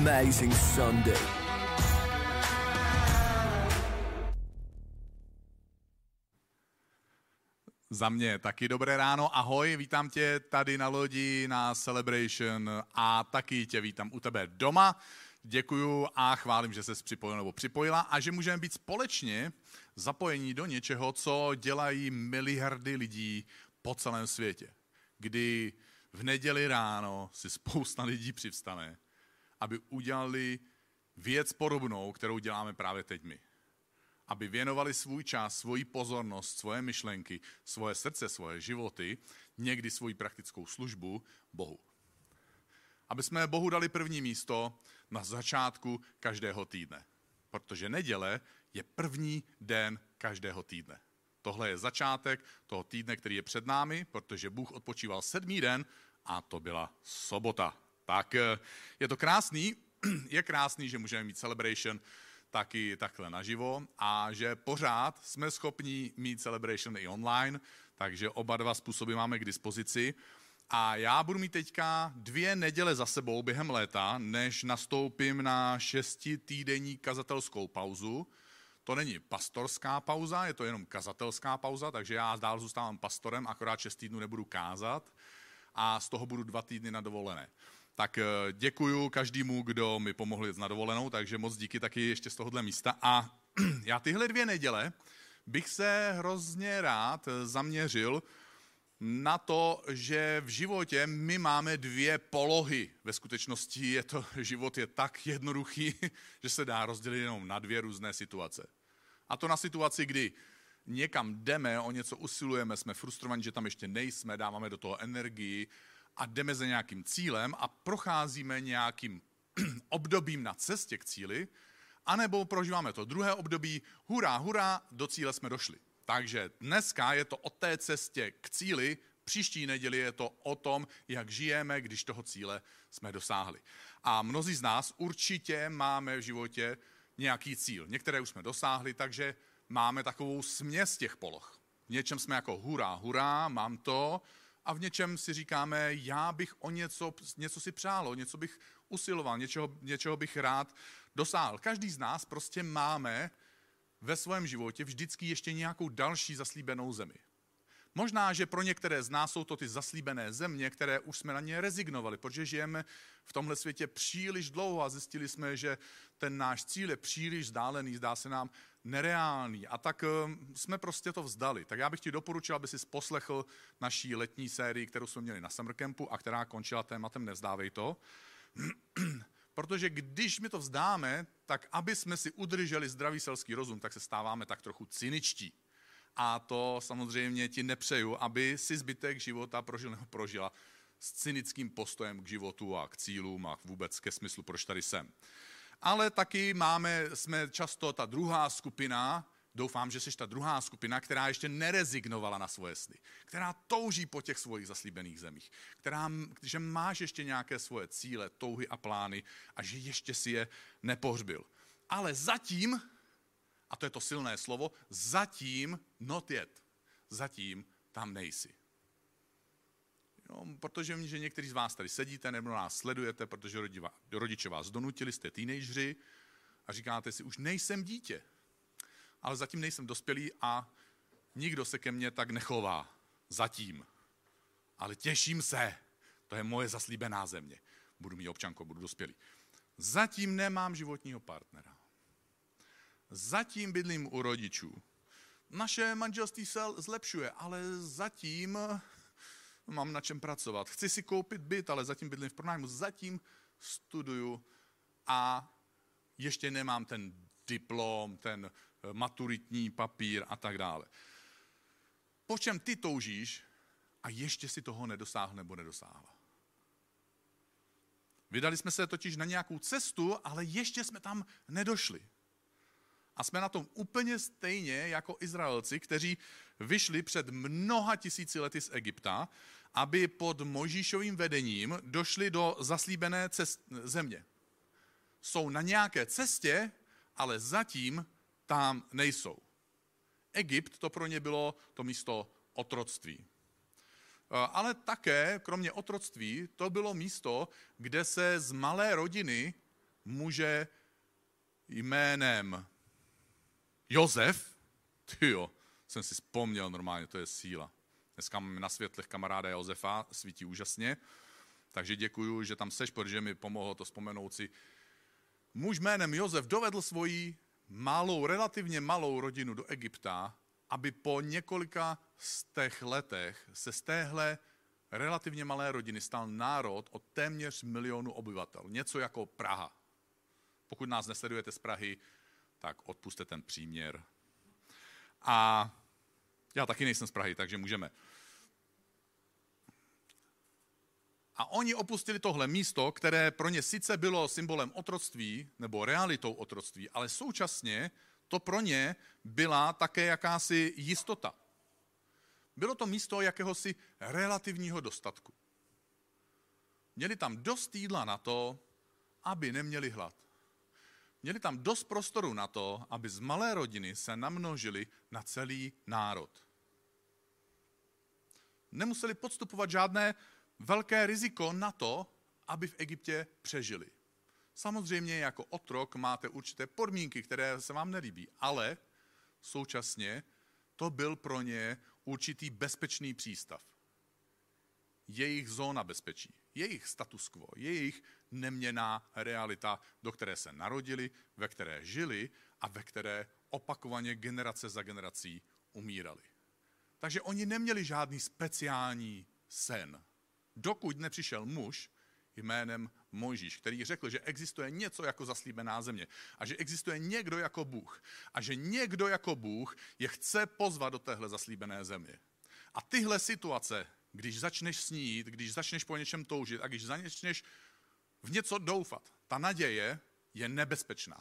amazing Sunday. Za mě taky dobré ráno, ahoj, vítám tě tady na lodi, na Celebration a taky tě vítám u tebe doma. Děkuju a chválím, že ses připojil nebo připojila a že můžeme být společně zapojení do něčeho, co dělají miliardy lidí po celém světě. Kdy v neděli ráno si spousta lidí přivstane, aby udělali věc podobnou, kterou děláme právě teď my. Aby věnovali svůj čas, svoji pozornost, svoje myšlenky, svoje srdce, svoje životy, někdy svoji praktickou službu Bohu. Aby jsme Bohu dali první místo na začátku každého týdne. Protože neděle je první den každého týdne. Tohle je začátek toho týdne, který je před námi, protože Bůh odpočíval 7. den a to byla sobota. Tak je to krásný, že můžeme mít Celebration taky takhle naživo a že pořád jsme schopni mít Celebration i online, takže oba dva způsoby máme k dispozici. A já budu mít teďka 2 neděle za sebou během léta, než nastoupím na 6týdenní kazatelskou pauzu. To není pastorská pauza, je to jenom kazatelská pauza, takže já dál zůstávám pastorem, akorát 6 týdnů nebudu kázat a z toho budu 2 týdny na dovolené. Tak děkuju každému, kdo mi pomohl jít na dovolenou, takže moc díky taky ještě z tohohle místa. A já tyhle 2 neděle bych se hrozně rád zaměřil na to, že v životě my máme 2 polohy. Ve skutečnosti je to, život je tak jednoduchý, že se dá rozdělit jenom na 2 různé situace. A to na situaci, kdy někam jdeme, o něco usilujeme, jsme frustrovaní, že tam ještě nejsme, dáváme do toho energii, a jdeme za nějakým cílem a procházíme nějakým obdobím na cestě k cíli, anebo prožíváme to druhé období, hurá, hurá, do cíle jsme došli. Takže dneska je to o té cestě k cíli, příští neděli je to o tom, jak žijeme, když toho cíle jsme dosáhli. A mnozí z nás určitě máme v životě nějaký cíl. Některé už jsme dosáhli, takže máme takovou směs těch poloh. V něčem jsme jako hurá, hurá, mám to, a v něčem si říkáme, já bych o něco si přálo, něco bych usiloval, něčeho bych rád dosáhl. Každý z nás prostě máme ve svém životě vždycky ještě nějakou další zaslíbenou zemi. Možná, že pro některé z nás jsou to ty zaslíbené země, které už jsme na ně rezignovali, protože žijeme v tomhle světě příliš dlouho a zjistili jsme, že ten náš cíl je příliš vzdálený, zdá se nám nereálný. A tak jsme prostě to vzdali. Tak já bych ti doporučil, aby jsi poslechl naší letní sérii, kterou jsme měli na Summer Campu a která končila tématem Nevzdávej to. Protože když my to vzdáme, tak aby jsme si udrželi zdravý selský rozum, tak se stáváme tak trochu cyničtí. A to samozřejmě ti nepřeju, aby si zbytek života prožil nebo prožila s cynickým postojem k životu a k cílům a vůbec ke smyslu, proč tady jsem. Ale taky jsme často ta druhá skupina, doufám, že jsi ta druhá skupina, která ještě nerezignovala na svoje sny, která touží po těch svojich zaslíbených zemích, že máš ještě nějaké svoje cíle, touhy a plány a že ještě si je nepohřbil. Ale zatím, a to je to silné slovo, zatím not yet, zatím tam nejsi. No, protože vím, že někteří z vás tady sedíte nebo nás sledujete, protože rodiče vás donutili, jste teenageři a říkáte si, už nejsem dítě, ale zatím nejsem dospělý a nikdo se ke mně tak nechová. Zatím. Ale těším se. To je moje zaslíbená země. Budu mít občanku, budu dospělý. Zatím nemám životního partnera. Zatím bydlím u rodičů. Naše manželství se zlepšuje, ale zatím mám na čem pracovat. Chci si koupit byt, ale zatím bydlím v pronájmu. Zatím studuju a ještě nemám ten diplom, ten maturitní papír a tak dále. Po čem ty toužíš a ještě si toho nedosáhl nebo nedosáhla. Vydali jsme se totiž na nějakou cestu, ale ještě jsme tam nedošli. A jsme na tom úplně stejně jako Izraelci, kteří vyšli před mnoha tisíci lety z Egypta, aby pod Mojžíšovým vedením došli do zaslíbené země. Jsou na nějaké cestě, ale zatím tam nejsou. Egypt, to pro ně bylo to místo otroctví. Ale také, kromě otroctví, to bylo místo, kde se z malé rodiny muže jménem Josef. Tyjo, jsem si vzpomněl normálně, to je síla. Dneska mám na světlech kamaráda Josefa, svítí úžasně. Takže děkuju, že tam seš, protože mi pomohlo to vzpomenout si. Muž jménem Josef dovedl svoji relativně malou rodinu do Egypta, aby po několika z těch letech se z téhle relativně malé rodiny stal národ o téměř 1 milionu obyvatel. Něco jako Praha. Pokud nás nesledujete z Prahy, tak odpusťte ten příměr. A já taky nejsem z Prahy, takže můžeme. A oni opustili tohle místo, které pro ně sice bylo symbolem otroctví, nebo realitou otroctví, ale současně to pro ně byla také jakási jistota. Bylo to místo jakéhosi relativního dostatku. Měli tam dost jídla na to, aby neměli hlad. Měli tam dost prostoru na to, aby z malé rodiny se namnožili na celý národ. Nemuseli podstupovat žádné velké riziko na to, aby v Egyptě přežili. Samozřejmě jako otrok máte určité podmínky, které se vám nelíbí, ale současně to byl pro ně určitý bezpečný přístav. Jejich zóna bezpečí, jejich status quo, jejich neměnná realita, do které se narodili, ve které žili a ve které opakovaně generace za generací umírali. Takže oni neměli žádný speciální sen. Dokud nepřišel muž jménem Mojžíš, který řekl, že existuje něco jako zaslíbená země a že existuje někdo jako Bůh a že někdo jako Bůh je chce pozvat do téhle zaslíbené země. A tyhle situace, když začneš snít, když začneš po něčem toužit a když začneš v něco doufat, ta naděje je nebezpečná.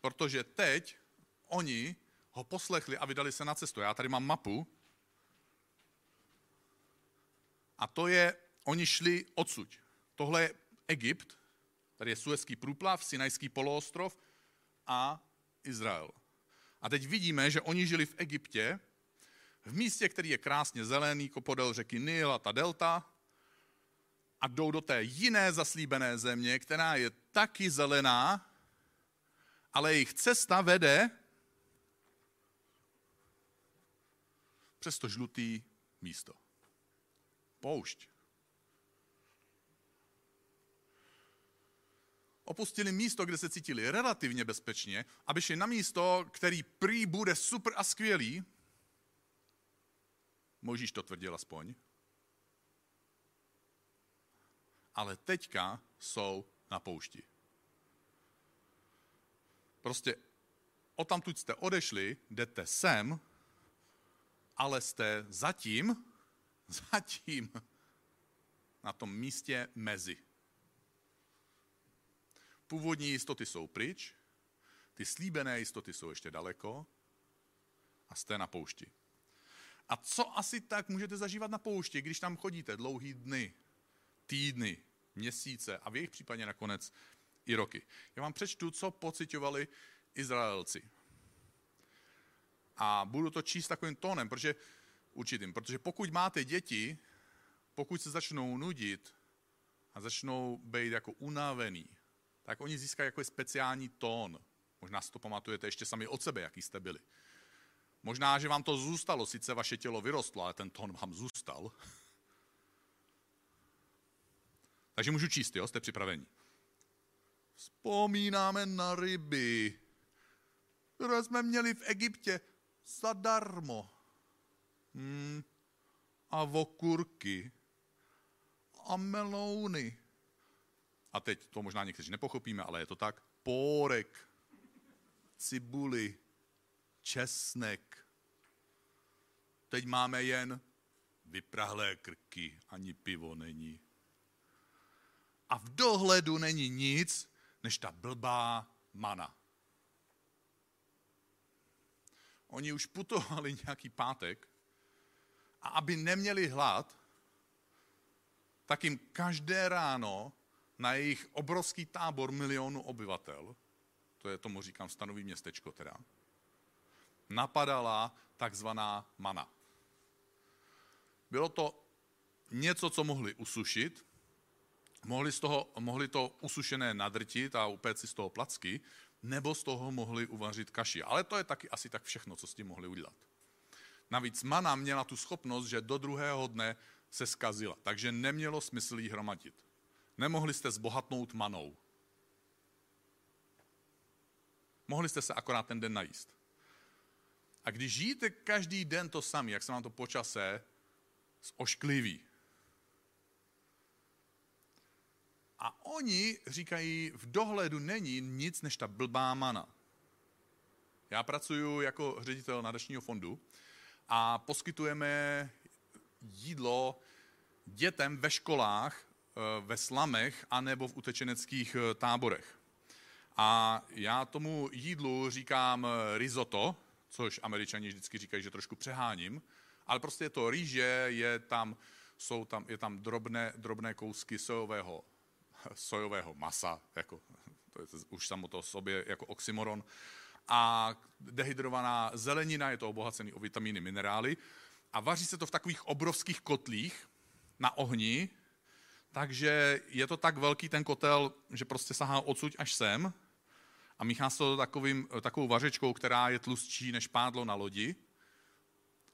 Protože teď oni ho poslechli a vydali se na cestu. Já tady mám mapu. A to je, oni šli odsud. Tohle je Egypt, tady je Suezský průplav, Sinajský poloostrov a Izrael. A teď vidíme, že oni žili v Egyptě, v místě, který je krásně zelený, podél řeky Nil a ta delta, a jdou do té jiné zaslíbené země, která je taky zelená, ale jejich cesta vede přes to žlutý místo. Poušť. Opustili místo, kde se cítili relativně bezpečně, aby šli na místo, který prý bude super a skvělý. Mojžíš to tvrdil aspoň. Ale teďka jsou na poušti. Prostě odtamtud jste odešli, jdete sem, ale jste zatím na tom místě mezi. Původní jistoty jsou pryč, ty slíbené jistoty jsou ještě daleko a jste na poušti. A co asi tak můžete zažívat na poušti, když tam chodíte dlouhý dny, týdny, měsíce a v jejich případě nakonec i roky? Já vám přečtu, co pociťovali Izraelci. A budu to číst takovým tónem, protože pokud máte děti, pokud se začnou nudit a začnou být jako unavený, tak oni získají jako speciální tón. Možná si to pamatujete ještě sami od sebe, jaký jste byli. Možná, že vám to zůstalo, sice vaše tělo vyrostlo, ale ten tón vám zůstal. Takže můžu číst, jo? Jste připraveni. Vzpomínáme na ryby, které jsme měli v Egyptě zadarmo. A okurky a melouny. A teď to možná někteří nepochopíme, ale je to tak. Pórek, cibuli, česnek. Teď máme jen vyprahlé krky, ani pivo není. A v dohledu není nic, než ta blbá mana. Oni už putovali nějaký pátek, a aby neměli hlad, tak jim každé ráno na jejich obrovský tábor 1 milionu obyvatel, tomu říkám stanový městečko teda, napadala takzvaná mana. Bylo to něco, co mohli usušit, Mohli to usušené nadrtit a upéct si z toho placky, nebo z toho mohli uvařit kaši. Ale to je taky asi tak všechno, co s tím mohli udělat. Navíc mana měla tu schopnost, že do druhého dne se zkazila, takže nemělo smysl jí hromadit. Nemohli jste zbohatnout manou. Mohli jste se akorát ten den najíst. A když žijete každý den to samý, jak se vám to po čase oškliví. A oni říkají, v dohledu není nic než ta blbá mana. Já pracuji jako ředitel nadačního fondu a poskytujeme jídlo dětem ve školách, ve slamech anebo v utečeneckých táborech. A já tomu jídlu říkám risotto, což Američani vždycky říkají, že trošku přeháním, ale prostě je to rýže, je tam drobné kousky sojového masa, jako, to je už samo to sobě jako oxymoron, a dehydrovaná zelenina, je to obohacený o vitamíny, minerály, a vaří se to v takových obrovských kotlích na ohni, takže je to tak velký ten kotel, že prostě sahá odsud až sem a míchá se to takovou vařečkou, která je tlustší než pádlo na lodi.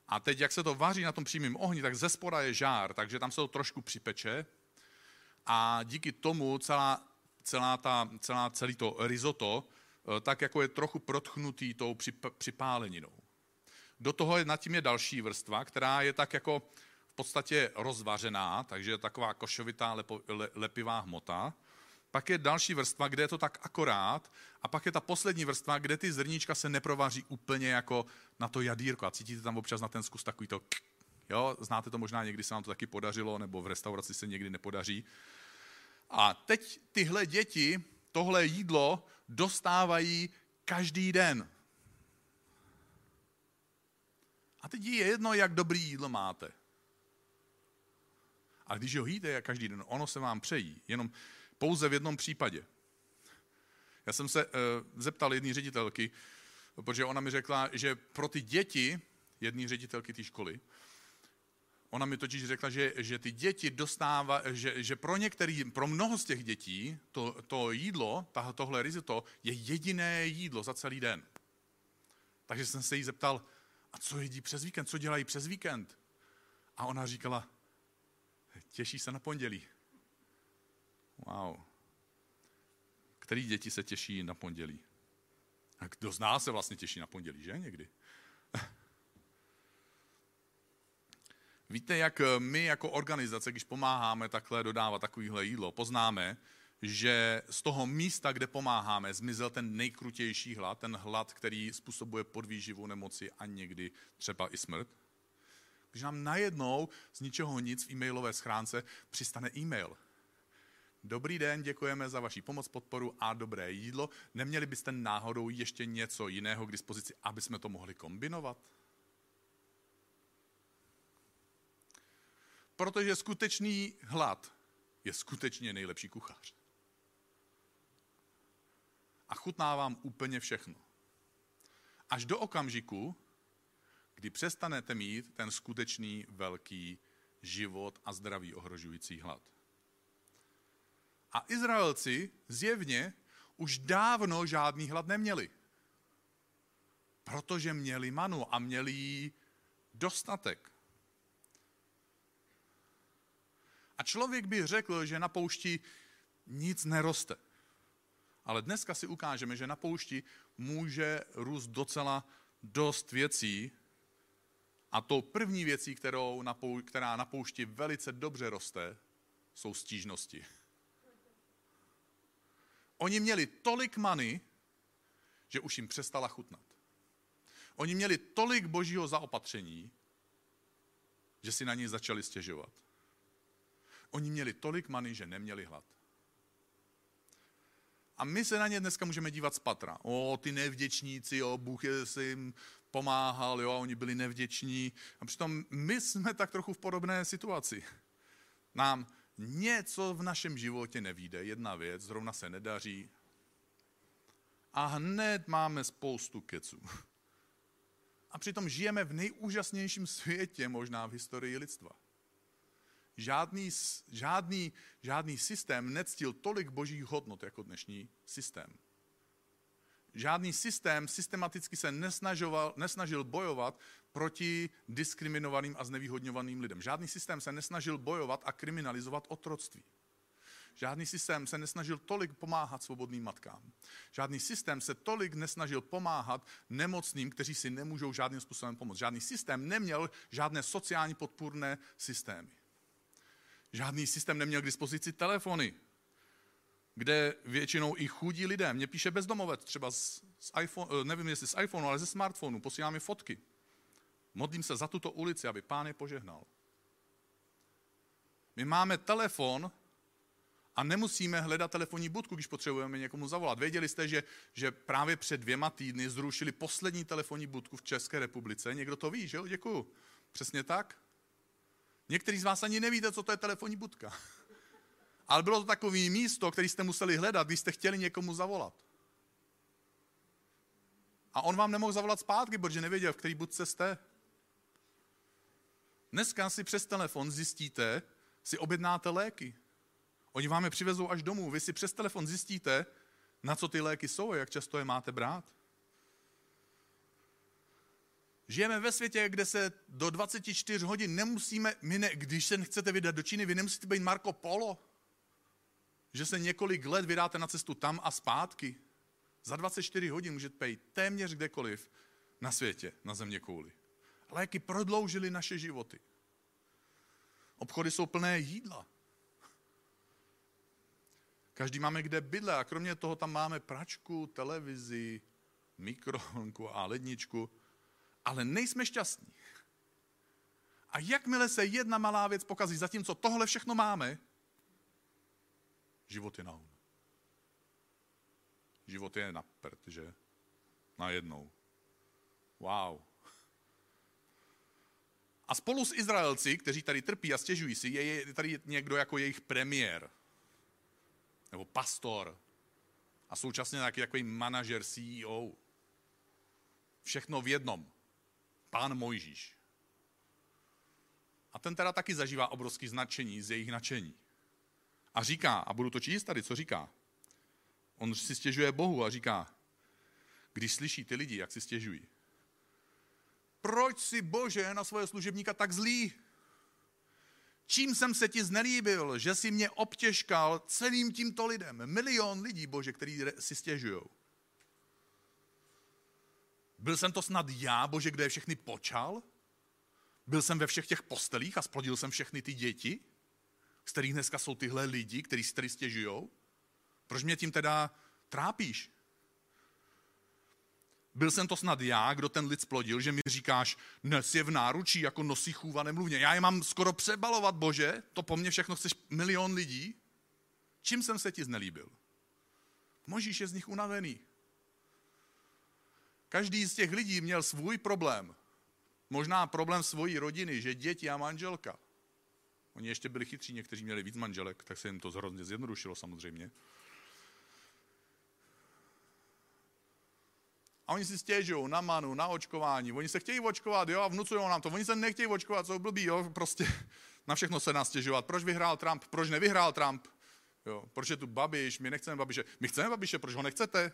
A teď, jak se to vaří na tom přímém ohni, tak ze spora je žár, takže tam se to trošku připeče a díky tomu celé to risotto, tak jako je trochu protchnutý tou připáleninou. Do toho nad tím je další vrstva, která je tak jako v podstatě rozvařená, takže je taková košovitá lepivá hmota. Pak je další vrstva, kde je to tak akorát, a pak je ta poslední vrstva, kde ty zrníčka se neprovaří úplně jako na to jadírko a cítíte tam občas na ten zkus takový to... Jo, znáte to možná, někdy se nám to taky podařilo, nebo v restauraci se někdy nepodaří. A teď tyhle děti tohle jídlo dostávají každý den. A teď je jedno, jak dobrý jídlo máte. A když ho jíte každý den, ono se vám přejí. Jenom pouze v jednom případě. Já jsem se zeptal jedné ředitelky, protože ona mi řekla, že pro ty děti, jedné ředitelky té školy, ona mi totiž řekla, že ty děti dostává, že pro mnoho z těch dětí to jídlo, tohle risotto, je jediné jídlo za celý den. Takže jsem se jí zeptal, a co jedí přes víkend, co dělají přes víkend? A ona říkala, těší se na pondělí. Wow. Který děti se těší na pondělí? A kdo z nás se vlastně těší na pondělí, že někdy? Víte, jak my jako organizace, když pomáháme takhle dodávat takovýhle jídlo, poznáme, že z toho místa, kde pomáháme, zmizel ten nejkrutější hlad, ten hlad, který způsobuje podvýživu, nemoci a někdy třeba i smrt. Když nám najednou z ničeho nic v e-mailové schránce přistane e-mail. Dobrý den, děkujeme za vaši pomoc, podporu a dobré jídlo. Neměli byste náhodou ještě něco jiného k dispozici, aby jsme to mohli kombinovat? Protože skutečný hlad je skutečně nejlepší kuchař. A chutná vám úplně všechno. Až do okamžiku, kdy přestanete mít ten skutečný velký život a zdraví ohrožující hlad. A Izraelci zjevně už dávno žádný hlad neměli. Protože měli manu a měli jí dostatek. A člověk by řekl, že na poušti nic neroste. Ale dneska si ukážeme, že na poušti může růst docela dost věcí. A tou první věcí, která na poušti velice dobře roste, jsou stížnosti. Oni měli tolik many, že už jim přestala chutnat. Oni měli tolik božího zaopatření, že si na něj začali stěžovat. Oni měli tolik many, že neměli hlad. A my se na ně dneska můžeme dívat z patra. O, ty nevděčníci, jo, Bůh si jim pomáhal, jo, a oni byli nevděční. A přitom my jsme tak trochu v podobné situaci. Nám něco v našem životě nevíde, jedna věc, zrovna se nedaří. A hned máme spoustu keců. A přitom žijeme v nejúžasnějším světě možná v historii lidstva. Žádný systém nectil tolik božích hodnot jako dnešní systém. Žádný systém systematicky se nesnažil bojovat proti diskriminovaným a znevýhodňovaným lidem. Žádný systém se nesnažil bojovat a kriminalizovat otroctví. Žádný systém se nesnažil tolik pomáhat svobodným matkám. Žádný systém se tolik nesnažil pomáhat nemocným, kteří si nemůžou žádným způsobem pomoct. Žádný systém neměl žádné sociální podpůrné systémy. Žádný systém neměl k dispozici telefony, kde většinou i chudí lidé. Mně píše bezdomovec, třeba z iPhone, nevím jestli z iPhoneu, ale ze smartphonu, posílá mi fotky. Modlím se za tuto ulici, aby Pán je požehnal. My máme telefon a nemusíme hledat telefonní budku, když potřebujeme někomu zavolat. Věděli jste, že právě před 2 týdny zrušili poslední telefonní budku v České republice. Někdo to ví, že jo? Děkuju. Přesně tak. Někteří z vás ani nevíte, co to je telefonní budka. Ale bylo to takové místo, které jste museli hledat, když jste chtěli někomu zavolat. A on vám nemohl zavolat zpátky, protože nevěděl, v který budce jste. Dneska si přes telefon zjistíte, si objednáte léky. Oni vám je přivezou až domů. Vy si přes telefon zjistíte, na co ty léky jsou a jak často je máte brát. Žijeme ve světě, kde se do 24 hodin nemusíme, když se chcete vydat do Číny, vy nemusíte být Marco Polo, že se několik let vydáte na cestu tam a zpátky. Za 24 hodin můžete být téměř kdekoliv na světě, na zeměkouli. Léky prodloužily naše životy. Obchody jsou plné jídla. Každý máme kde bydlet a kromě toho tam máme pračku, televizi, mikrovlnku a ledničku, ale nejsme šťastní. A jakmile se jedna malá věc pokazí, zatímco tohle všechno máme, život je na un. Život je na prd, že? Najednou. Wow. A spolu s Izraelci, kteří tady trpí a stěžují si, je tady někdo jako jejich premiér. Nebo pastor. A současně nějaký takový manažer, CEO. Všechno v jednom. Pán Mojžíš. A ten teda taky zažívá obrovský značení z jejich nadšení. A říká, a budu to číst tady, co říká. On si stěžuje Bohu a říká, když slyší ty lidi, jak si stěžují. Proč si, Bože, na svého služebníka tak zlý? Čím jsem se ti znelíbil, že jsi mě obtěžkal celým tímto lidem? 1 milion lidí, Bože, který si stěžují. Byl jsem to snad já, Bože, kde je všechny počal? Byl jsem ve všech těch postelích a splodil jsem všechny ty děti, z kterých dneska jsou tyhle lidi, kteří si tady stěžují? Proč mě tím teda trápíš? Byl jsem to snad já, kdo ten lid splodil, že mi říkáš, nes je v náručí, jako nosí chůva nemluvně. Já je mám skoro přebalovat, Bože, to po mně všechno chceš 1 milion lidí. Čím jsem se ti znelíbil? Mojžíš je z nich unavený. Každý z těch lidí měl svůj problém. Možná problém svojí rodiny, že děti a manželka. Oni ještě byli chytří, někteří měli víc manželek, tak se jim to hrozně zjednodušilo samozřejmě. A oni si stěžují na manu, na očkování. Oni se chtějí očkovat, jo, a vnucují nám to. Oni se nechtějí očkovat, jsou blbí, jo, prostě na všechno se nás stěžovat. Proč vyhrál Trump? Proč nevyhrál Trump? Jo, proč je tu Babiš? My nechceme Babiše. My chceme Babiše, proč ho nechcete?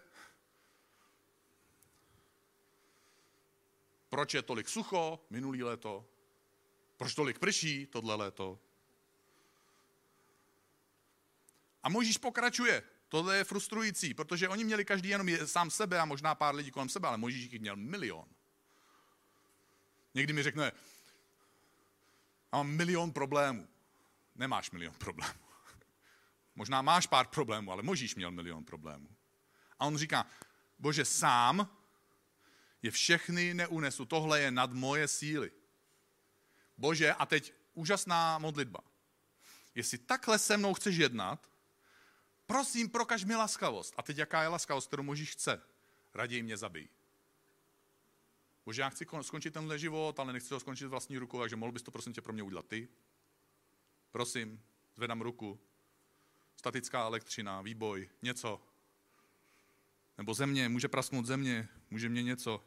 Proč je tolik sucho minulý léto? Proč tolik prší tohle léto? A Mojžíš pokračuje. Tohle je frustrující, protože oni měli každý jenom sám sebe a možná pár lidí kolem sebe, ale Mojžíš jich měl 1 milion. Někdy mi řekne, mám 1 milion problémů. Nemáš 1 milion problémů. Možná máš pár problémů, ale Mojžíš měl 1 milion problémů. A on říká, Bože, sám je všechny neunesu, tohle je nad moje síly. Bože, a teď úžasná modlitba. Jestli takhle se mnou chceš jednat, prosím, prokaž mi laskavost. A teď jaká je laskavost, kterou Mojžíš chce? Raději mě zabij. Bože, já chci skončit tenhle život, ale nechci ho skončit vlastní rukou, takže mohl bys to prosím tě pro mě udělat ty? Prosím, zvedám ruku. Statická elektřina, výboj, něco. Nebo země, může prasknout země, může mě něco.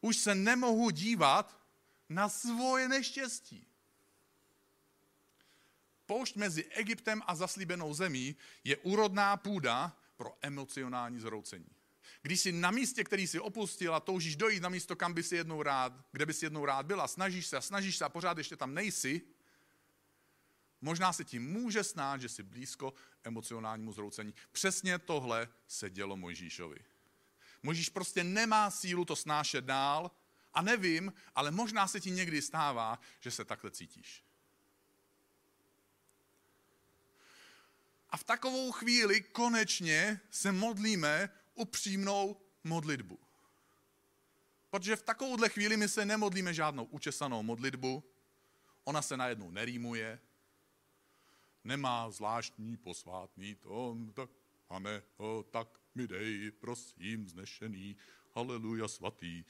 Už se nemohu dívat na svoje neštěstí. Poušť mezi Egyptem a zaslíbenou zemí je úrodná půda pro emocionální zroucení. Když jsi na místě, který jsi opustil a toužíš dojít na místo, kam by si jednou rád, kde by si jednou rád byl a snažíš se a pořád ještě tam nejsi, možná se ti může snát, že jsi blízko emocionálnímu zroucení. Přesně tohle se dělo Mojžíšovi. Mojžíš prostě nemá sílu to snášet dál a nevím, ale možná se ti někdy stává, že se takhle cítíš. A v takovou chvíli konečně se modlíme upřímnou modlitbu. Protože v takovouhle chvíli my se nemodlíme žádnou učesanou modlitbu, ona se najednou nerýmuje, nemá zvláštní posvátný tón, tak pane, o, tak mi dej, prosím, znešený, haleluja svatý.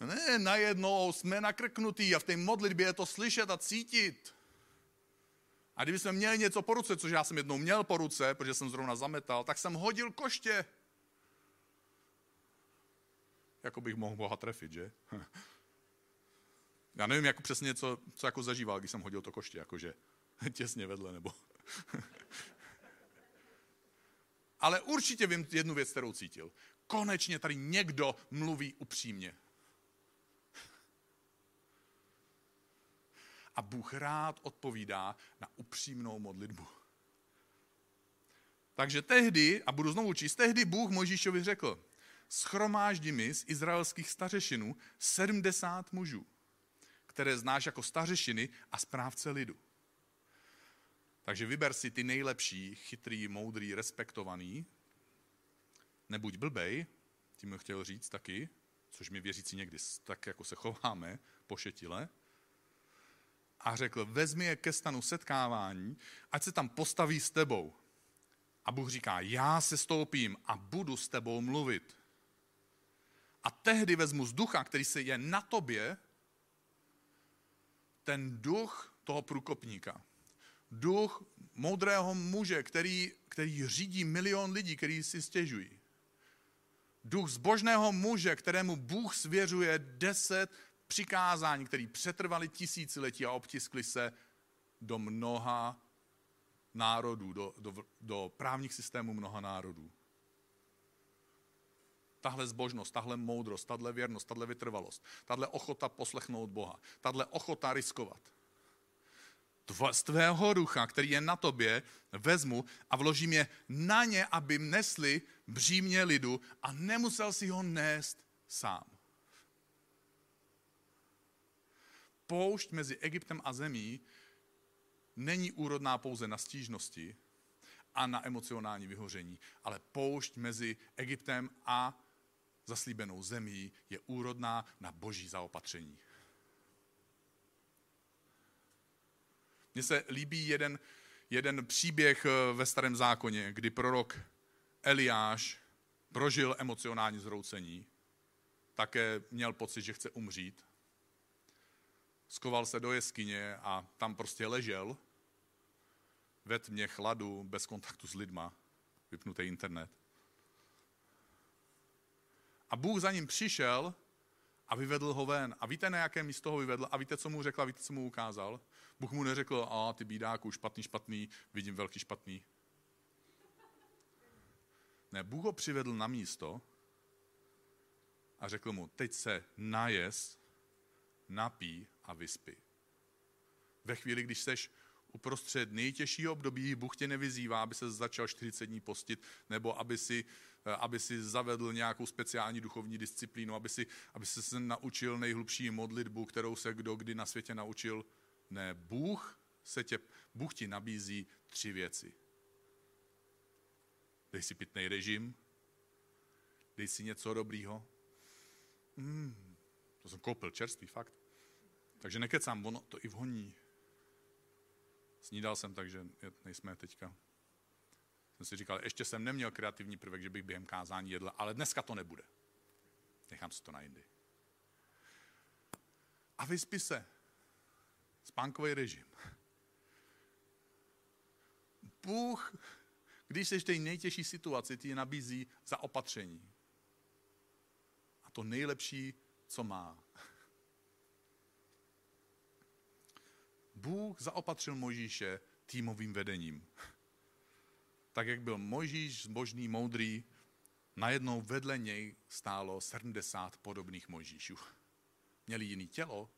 Ne, najednou jsme nakrknutí a v té modlitbě je to slyšet a cítit. A kdyby jsme měli něco po ruce, což já jsem jednou měl po ruce, protože jsem zrovna zametal, tak jsem hodil koště. Jako bych mohl Boha trefit, že? Já nevím jako přesně, co jako zažíval, když jsem hodil to koště, jakože těsně vedle nebo... Ale určitě vím jednu věc, kterou cítil. Konečně tady někdo mluví upřímně. A Bůh rád odpovídá na upřímnou modlitbu. Takže tehdy, a budu znovu číst, tehdy Bůh Mojžíšovi řekl, shromáždi mi z izraelských stařešinů 70 mužů, které znáš jako stařešiny a správce lidu. Takže vyber si ty nejlepší, chytrý, moudrý, respektovaný. Nebuď blbej, tím bych chtěl říct taky, což my věřící někdy tak jako se chováme pošetile. A řekl, vezmi je ke stanu setkávání, ať se tam postaví s tebou. A Bůh říká, já se stoupím a budu s tebou mluvit. A tehdy vezmu z ducha, který se je na tobě, ten duch toho průkopníka. Duch moudrého muže, který řídí milion lidí, kteří si stěžují. Duch zbožného muže, kterému Bůh svěřuje 10 přikázání, které přetrvaly tisíciletí a obtiskly se do mnoha národů, do právních systémů mnoha národů. Tahle zbožnost, tahle moudrost, tahle věrnost, tahle vytrvalost, tahle ochota poslechnout Boha, tahle ochota riskovat. Z tvého ducha, který je na tobě, vezmu a vložím je na ně, aby nesli břímě lidu a nemusel si ho nést sám. Poušť mezi Egyptem a zemí není úrodná pouze na stížnosti a na emocionální vyhoření, ale poušť mezi Egyptem a zaslíbenou zemí je úrodná na boží zaopatření. Mně se líbí jeden příběh ve Starém zákoně, kdy prorok Eliáš prožil emocionální zroucení, také měl pocit, že chce umřít. Skoval se do jeskyně a tam prostě ležel ve tmě chladu, bez kontaktu s lidma, vypnutý internet. A Bůh za ním přišel a vyvedl ho ven. A víte, na jaké místo ho vyvedl? A víte, co mu řekl? A víte, co mu ukázal? Bůh mu neřekl, a ty bídáku, špatný, vidím velký špatný. Ne, Bůh ho přivedl na místo a řekl mu, teď se najez, napí a vyspí. Ve chvíli, když seš uprostřed nejtěžšího období, Bůh tě nevyzývá, aby se začal 40 dní postit, nebo aby si zavedl nějakou speciální duchovní disciplínu, aby si se naučil nejhlubší modlitbu, kterou se kdo kdy na světě naučil. Ne, Bůh ti nabízí 3 věci. Dej si pitný režim, dej si něco dobrýho. To jsem koupil čerstvý, fakt. Takže nekecám, ono to i voní. Snídal jsem, takže nejsme teďka. Jsem si říkal, ještě jsem neměl kreativní prvek, že bych během kázání jedl, ale dneska to nebude. Nechám si to na jindy. A vyspi se. Spánkový režim. Bůh, když jsi v té nejtěžší situaci, ti nabízí zaopatření. A to nejlepší, co má. Bůh zaopatřil Mojžíše týmovým vedením. Tak, jak byl Mojžíš zbožný, moudrý, najednou vedle něj stálo 70 podobných Mojžíšů. Měli jiné tělo,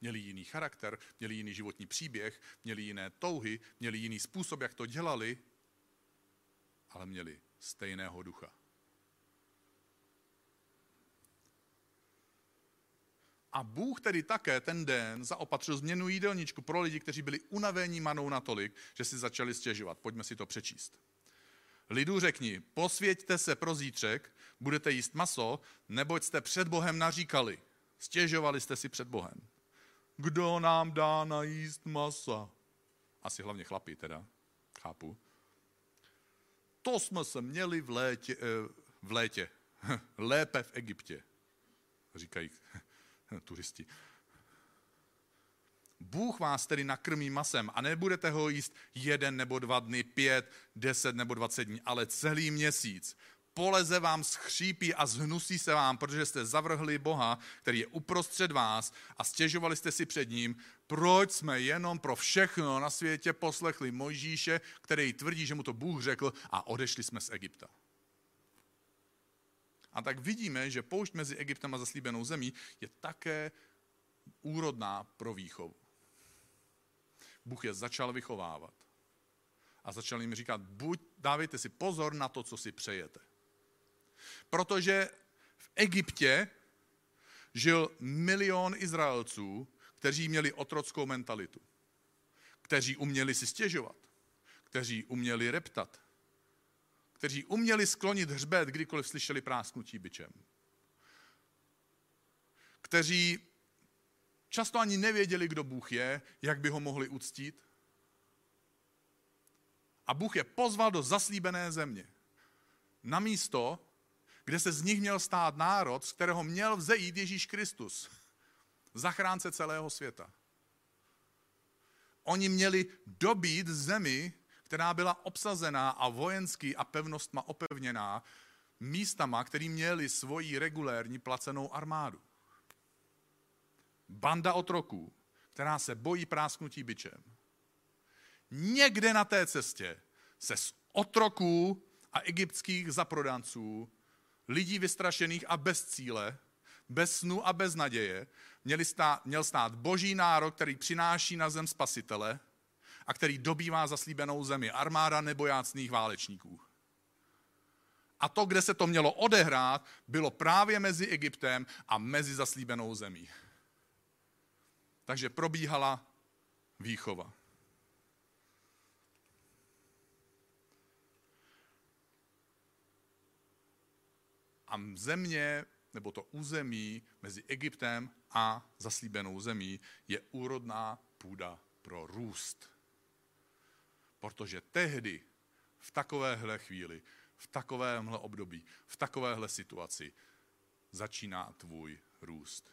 měli jiný charakter, měli jiný životní příběh, měli jiné touhy, měli jiný způsob, jak to dělali, ale měli stejného ducha. A Bůh tedy také ten den zaopatřil změnu jídelníčku pro lidi, kteří byli unavení manou natolik, že si začali stěžovat. Pojďme si to přečíst. Lidu řekni, posvěťte se pro zítřek, budete jíst maso, neboť jste před Bohem naříkali. Stěžovali jste si před Bohem. Kdo nám dá najíst masa? Asi hlavně chlapi teda, chápu. To jsme se měli v létě. Lépe v Egyptě, říkají turisti. Bůh vás tedy nakrmí masem a nebudete ho jíst 1 nebo 2 dny, 5, 10 nebo 20 dní, ale celý měsíc. Poleze vám schřípí a zhnusí se vám, protože jste zavrhli Boha, který je uprostřed vás a stěžovali jste si před ním, proč jsme jenom pro všechno na světě poslechli Mojžíše, který tvrdí, že mu to Bůh řekl a odešli jsme z Egypta. A tak vidíme, že poušť mezi Egyptem a zaslíbenou zemí je také úrodná pro výchovu. Bůh je začal vychovávat a začal jim říkat, dávejte si pozor na to, co si přejete. Protože v Egyptě žil 1 milion Izraelců, kteří měli otrockou mentalitu, kteří uměli si stěžovat, kteří uměli reptat, kteří uměli sklonit hřbet, kdykoliv slyšeli prásknutí bičem, kteří často ani nevěděli, kdo Bůh je, jak by ho mohli uctít. A Bůh je pozval do zaslíbené země. Na místo, kde se z nich měl stát národ, z kterého měl vzejít Ježíš Kristus, zachránce celého světa. Oni měli dobít zemi, která byla obsazená a vojenský a pevnostma opevněná místama, který měli svoji regulérní placenou armádu. Banda otroků, která se bojí prásknutí bičem. Někde na té cestě se z otroků a egyptských zaprodanců, lidí vystrašených a bez cíle, bez snu a bez naděje, měl stát boží národ, který přináší na zem spasitele a který dobývá zaslíbenou zemi, armáda nebojácných válečníků. A to, kde se to mělo odehrát, bylo právě mezi Egyptem a mezi zaslíbenou zemí. Takže probíhala výchova. A země, nebo to území mezi Egyptem a zaslíbenou zemí je úrodná půda pro růst. Protože tehdy, v takovéhle chvíli, v takovémhle období, v takovéhle situaci začíná tvůj růst.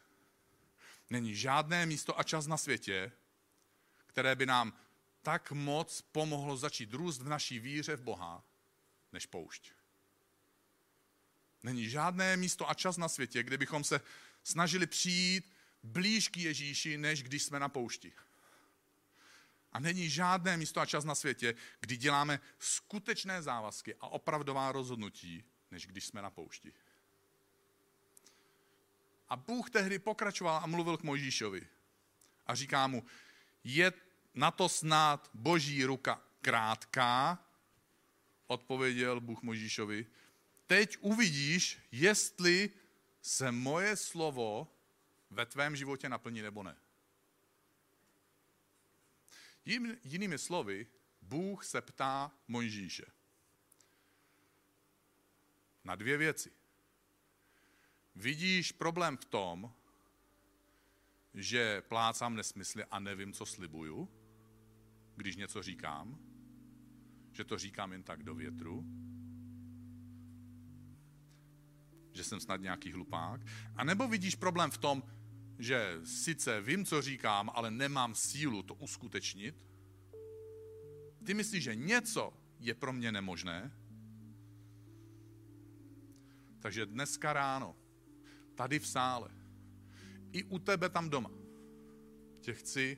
Není žádné místo a čas na světě, které by nám tak moc pomohlo začít růst v naší víře v Boha, než poušť. Není žádné místo a čas na světě, kde bychom se snažili přijít blíž k Ježíši, než když jsme na poušti. A není žádné místo a čas na světě, kdy děláme skutečné závazky a opravdová rozhodnutí, než když jsme na poušti. A Bůh tehdy pokračoval a mluvil k Mojžíšovi. A říká mu, je na to snad boží ruka krátká? Odpověděl Bůh Mojžíšovi, teď uvidíš, jestli se moje slovo ve tvém životě naplní nebo ne. Jinými slovy, Bůh se ptá Mojžíše na 2 věci. Vidíš problém v tom, že plácám nesmysly a nevím, co slibuju, když něco říkám, že to říkám jen tak do větru, že jsem snad nějaký hlupák, a nebo vidíš problém v tom, že sice vím, co říkám, ale nemám sílu to uskutečnit? Ty myslíš, že něco je pro mě nemožné? Takže dneska ráno, tady v sále, i u tebe tam doma, tě chci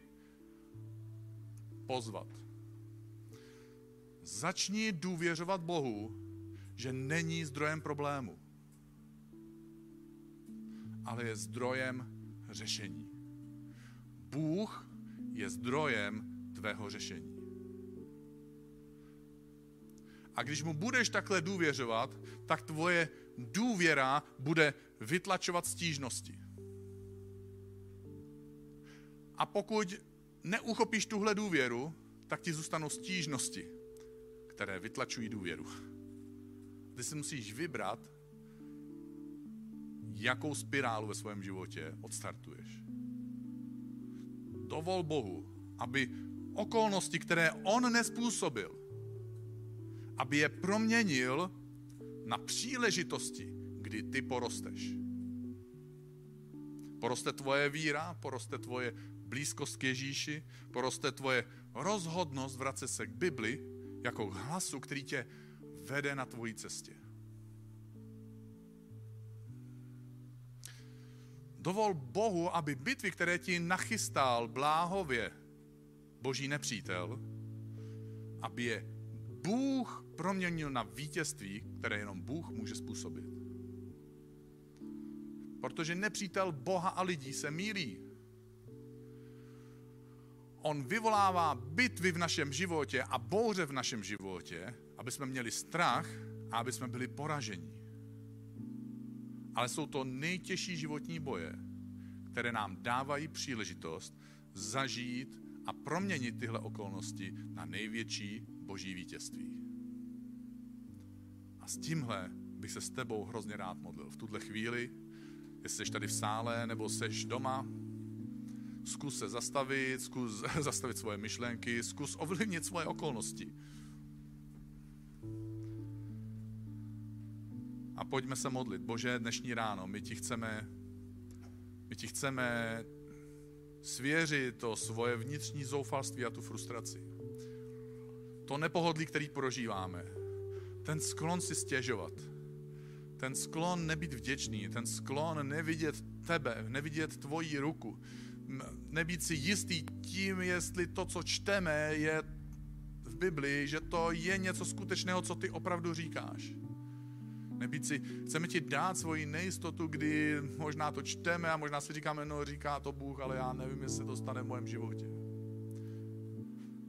pozvat. Začni důvěřovat Bohu, že není zdrojem problému, ale je zdrojem řešení. Bůh je zdrojem tvého řešení. A když mu budeš takhle důvěřovat, tak tvoje důvěra bude vytlačovat stížnosti. A pokud neuchopíš tuhle důvěru, tak ti zůstanou stížnosti, které vytlačují důvěru. Ty si musíš vybrat, jakou spirálu ve svém životě odstartuješ. Dovol Bohu, aby okolnosti, které on nezpůsobil, aby je proměnil na příležitosti, kdy ty porosteš. Poroste tvoje víra, poroste tvoje blízkost k Ježíši, poroste tvoje rozhodnost vracet se k Bibli jako k hlasu, který tě vede na tvojí cestě. Dovol Bohu, aby bitvy, které ti nachystal bláhově Boží nepřítel, aby je Bůh proměnil na vítězství, které jenom Bůh může způsobit. Protože nepřítel Boha a lidí se mýlí. On vyvolává bitvy v našem životě a bouře v našem životě, aby jsme měli strach a aby jsme byli poraženi. Ale jsou to nejtěžší životní boje, které nám dávají příležitost zažít a proměnit tyhle okolnosti na největší Boží vítězství. A s tímhle bych se s tebou hrozně rád modlil. V tuhle chvíli, jestli jsi tady v sále nebo seš doma, zkus se zastavit, zkus zastavit svoje myšlenky, zkus ovlivnit svoje okolnosti. A pojďme se modlit. Bože, dnešní ráno my ti chceme svěřit to svoje vnitřní zoufalství a tu frustraci. To nepohodlí, který prožíváme. Ten sklon si stěžovat. Ten sklon nebýt vděčný. Ten sklon nevidět tebe, nevidět tvoji ruku. Nebýt si jistý tím, jestli to, co čteme, je v Biblii, že to je něco skutečného, co ty opravdu říkáš. Chceme ti dát svoji nejistotu, kdy možná to čteme a možná si říkáme, no říká to Bůh, ale já nevím, jestli to stane v mém životě.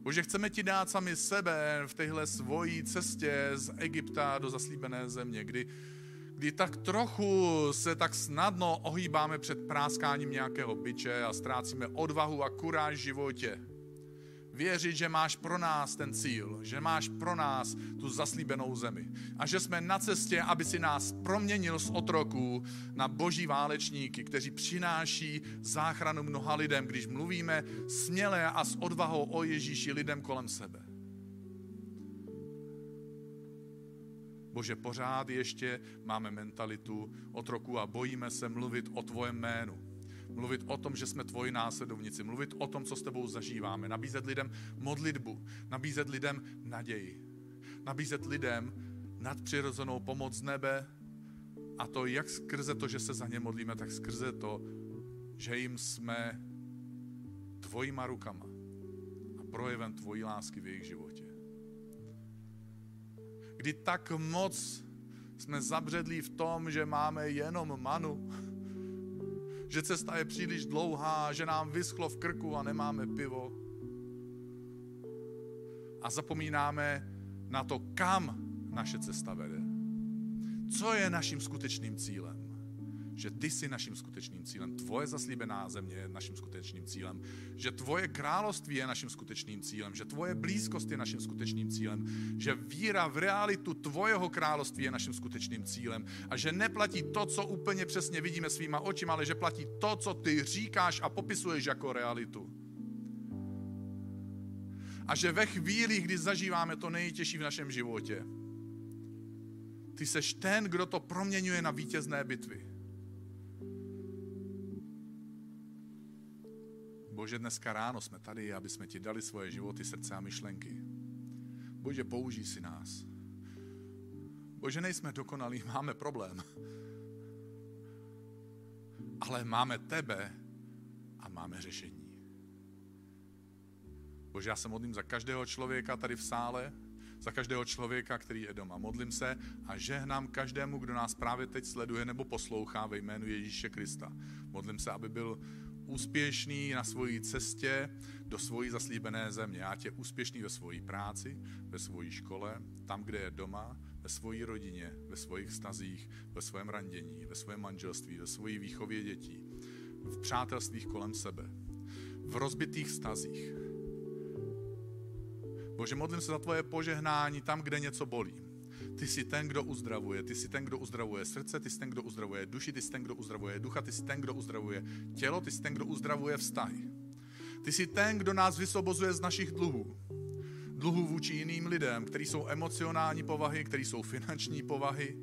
Bože, chceme ti dát sami sebe v téhle svojí cestě z Egypta do zaslíbené země, kdy tak trochu se tak snadno ohýbáme před práskáním nějakého biče a ztrácíme odvahu a kuráž v životě. Věřit, že máš pro nás ten cíl, že máš pro nás tu zaslíbenou zemi a že jsme na cestě, aby si nás proměnil z otroků na Boží válečníky, kteří přináší záchranu mnoha lidem, když mluvíme směle a s odvahou o Ježíši lidem kolem sebe. Bože, pořád ještě máme mentalitu otroků a bojíme se mluvit o tvojem jménu. Mluvit o tom, že jsme tvoji následovníci, mluvit o tom, co s tebou zažíváme, nabízet lidem modlitbu, nabízet lidem naději, nabízet lidem nadpřirozenou pomoc z nebe a to jak skrze to, že se za ně modlíme, tak skrze to, že jim jsme tvojima rukama a projevem tvojí lásky v jejich životě. Kdy tak moc jsme zabředlí v tom, že máme jenom manu, že cesta je příliš dlouhá, že nám vyschlo v krku a nemáme pivo. A zapomínáme na to, kam naše cesta vede. Co je naším skutečným cílem? Že ty jsi naším skutečným cílem, tvoje zaslíbená země je naším skutečným cílem, že tvoje království je naším skutečným cílem, že tvoje blízkost je naším skutečným cílem, že víra v realitu tvojeho království je naším skutečným cílem a že neplatí to, co úplně přesně vidíme svýma očima, ale že platí to, co ty říkáš a popisuješ jako realitu. A že ve chvíli, kdy zažíváme to nejtěžší v našem životě, ty seš ten, kdo to proměňuje na vítězné bitvy. Bože, dneska ráno jsme tady, aby jsme ti dali svoje životy, srdce a myšlenky. Bože, použij si nás. Bože, nejsme dokonalí, máme problém. Ale máme tebe a máme řešení. Bože, já se modlím za každého člověka tady v sále, za každého člověka, který je doma. Modlím se a žehnám každému, kdo nás právě teď sleduje nebo poslouchá ve jménu Ježíše Krista. Modlím se, aby byl úspěšný na svojí cestě do svojí zaslíbené země. Já tě úspěšný ve svojí práci, ve svojí škole, tam, kde je doma, ve svojí rodině, ve svých vztazích, ve svém randění, ve svém manželství, ve svojí výchově dětí, v přátelstvích kolem sebe, v rozbitých vztazích. Bože, modlím se za tvoje požehnání tam, kde něco bolí. Ty jsi ten, kdo uzdravuje. Ty jsi ten, kdo uzdravuje srdce, ty jsi ten, kdo uzdravuje duši, ty jsi ten, kdo uzdravuje ducha, ty jsi ten, kdo uzdravuje tělo, ty jsi ten, kdo uzdravuje vztahy. Ty jsi ten, kdo nás vysvobozuje z našich dluhů. Dluhů vůči jiným lidem, kteří jsou emocionální povahy, kteří jsou finanční povahy.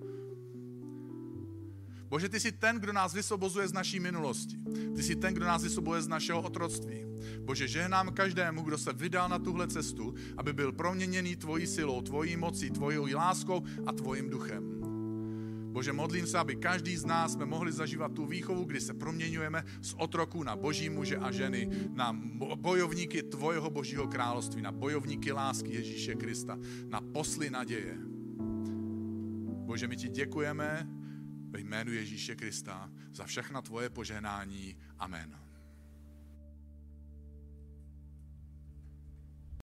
Bože, ty jsi ten, kdo nás vysvobozuje z naší minulosti. Ty jsi ten, kdo nás vysvobozuje z našeho otroctví. Bože, žehnám každému, kdo se vydal na tuhle cestu, aby byl proměněný tvojí silou, tvojí mocí, tvojí láskou a tvojím duchem. Bože, modlím se, aby každý z nás jsme mohli zažívat tu výchovu, kdy se proměňujeme z otroků na boží muže a ženy, na bojovníky tvojho božího království, na bojovníky lásky Ježíše Krista, na posly naděje. Bože, my ti děkujeme ve jménu Ježíše Krista za všechna tvoje požehnání. Amen.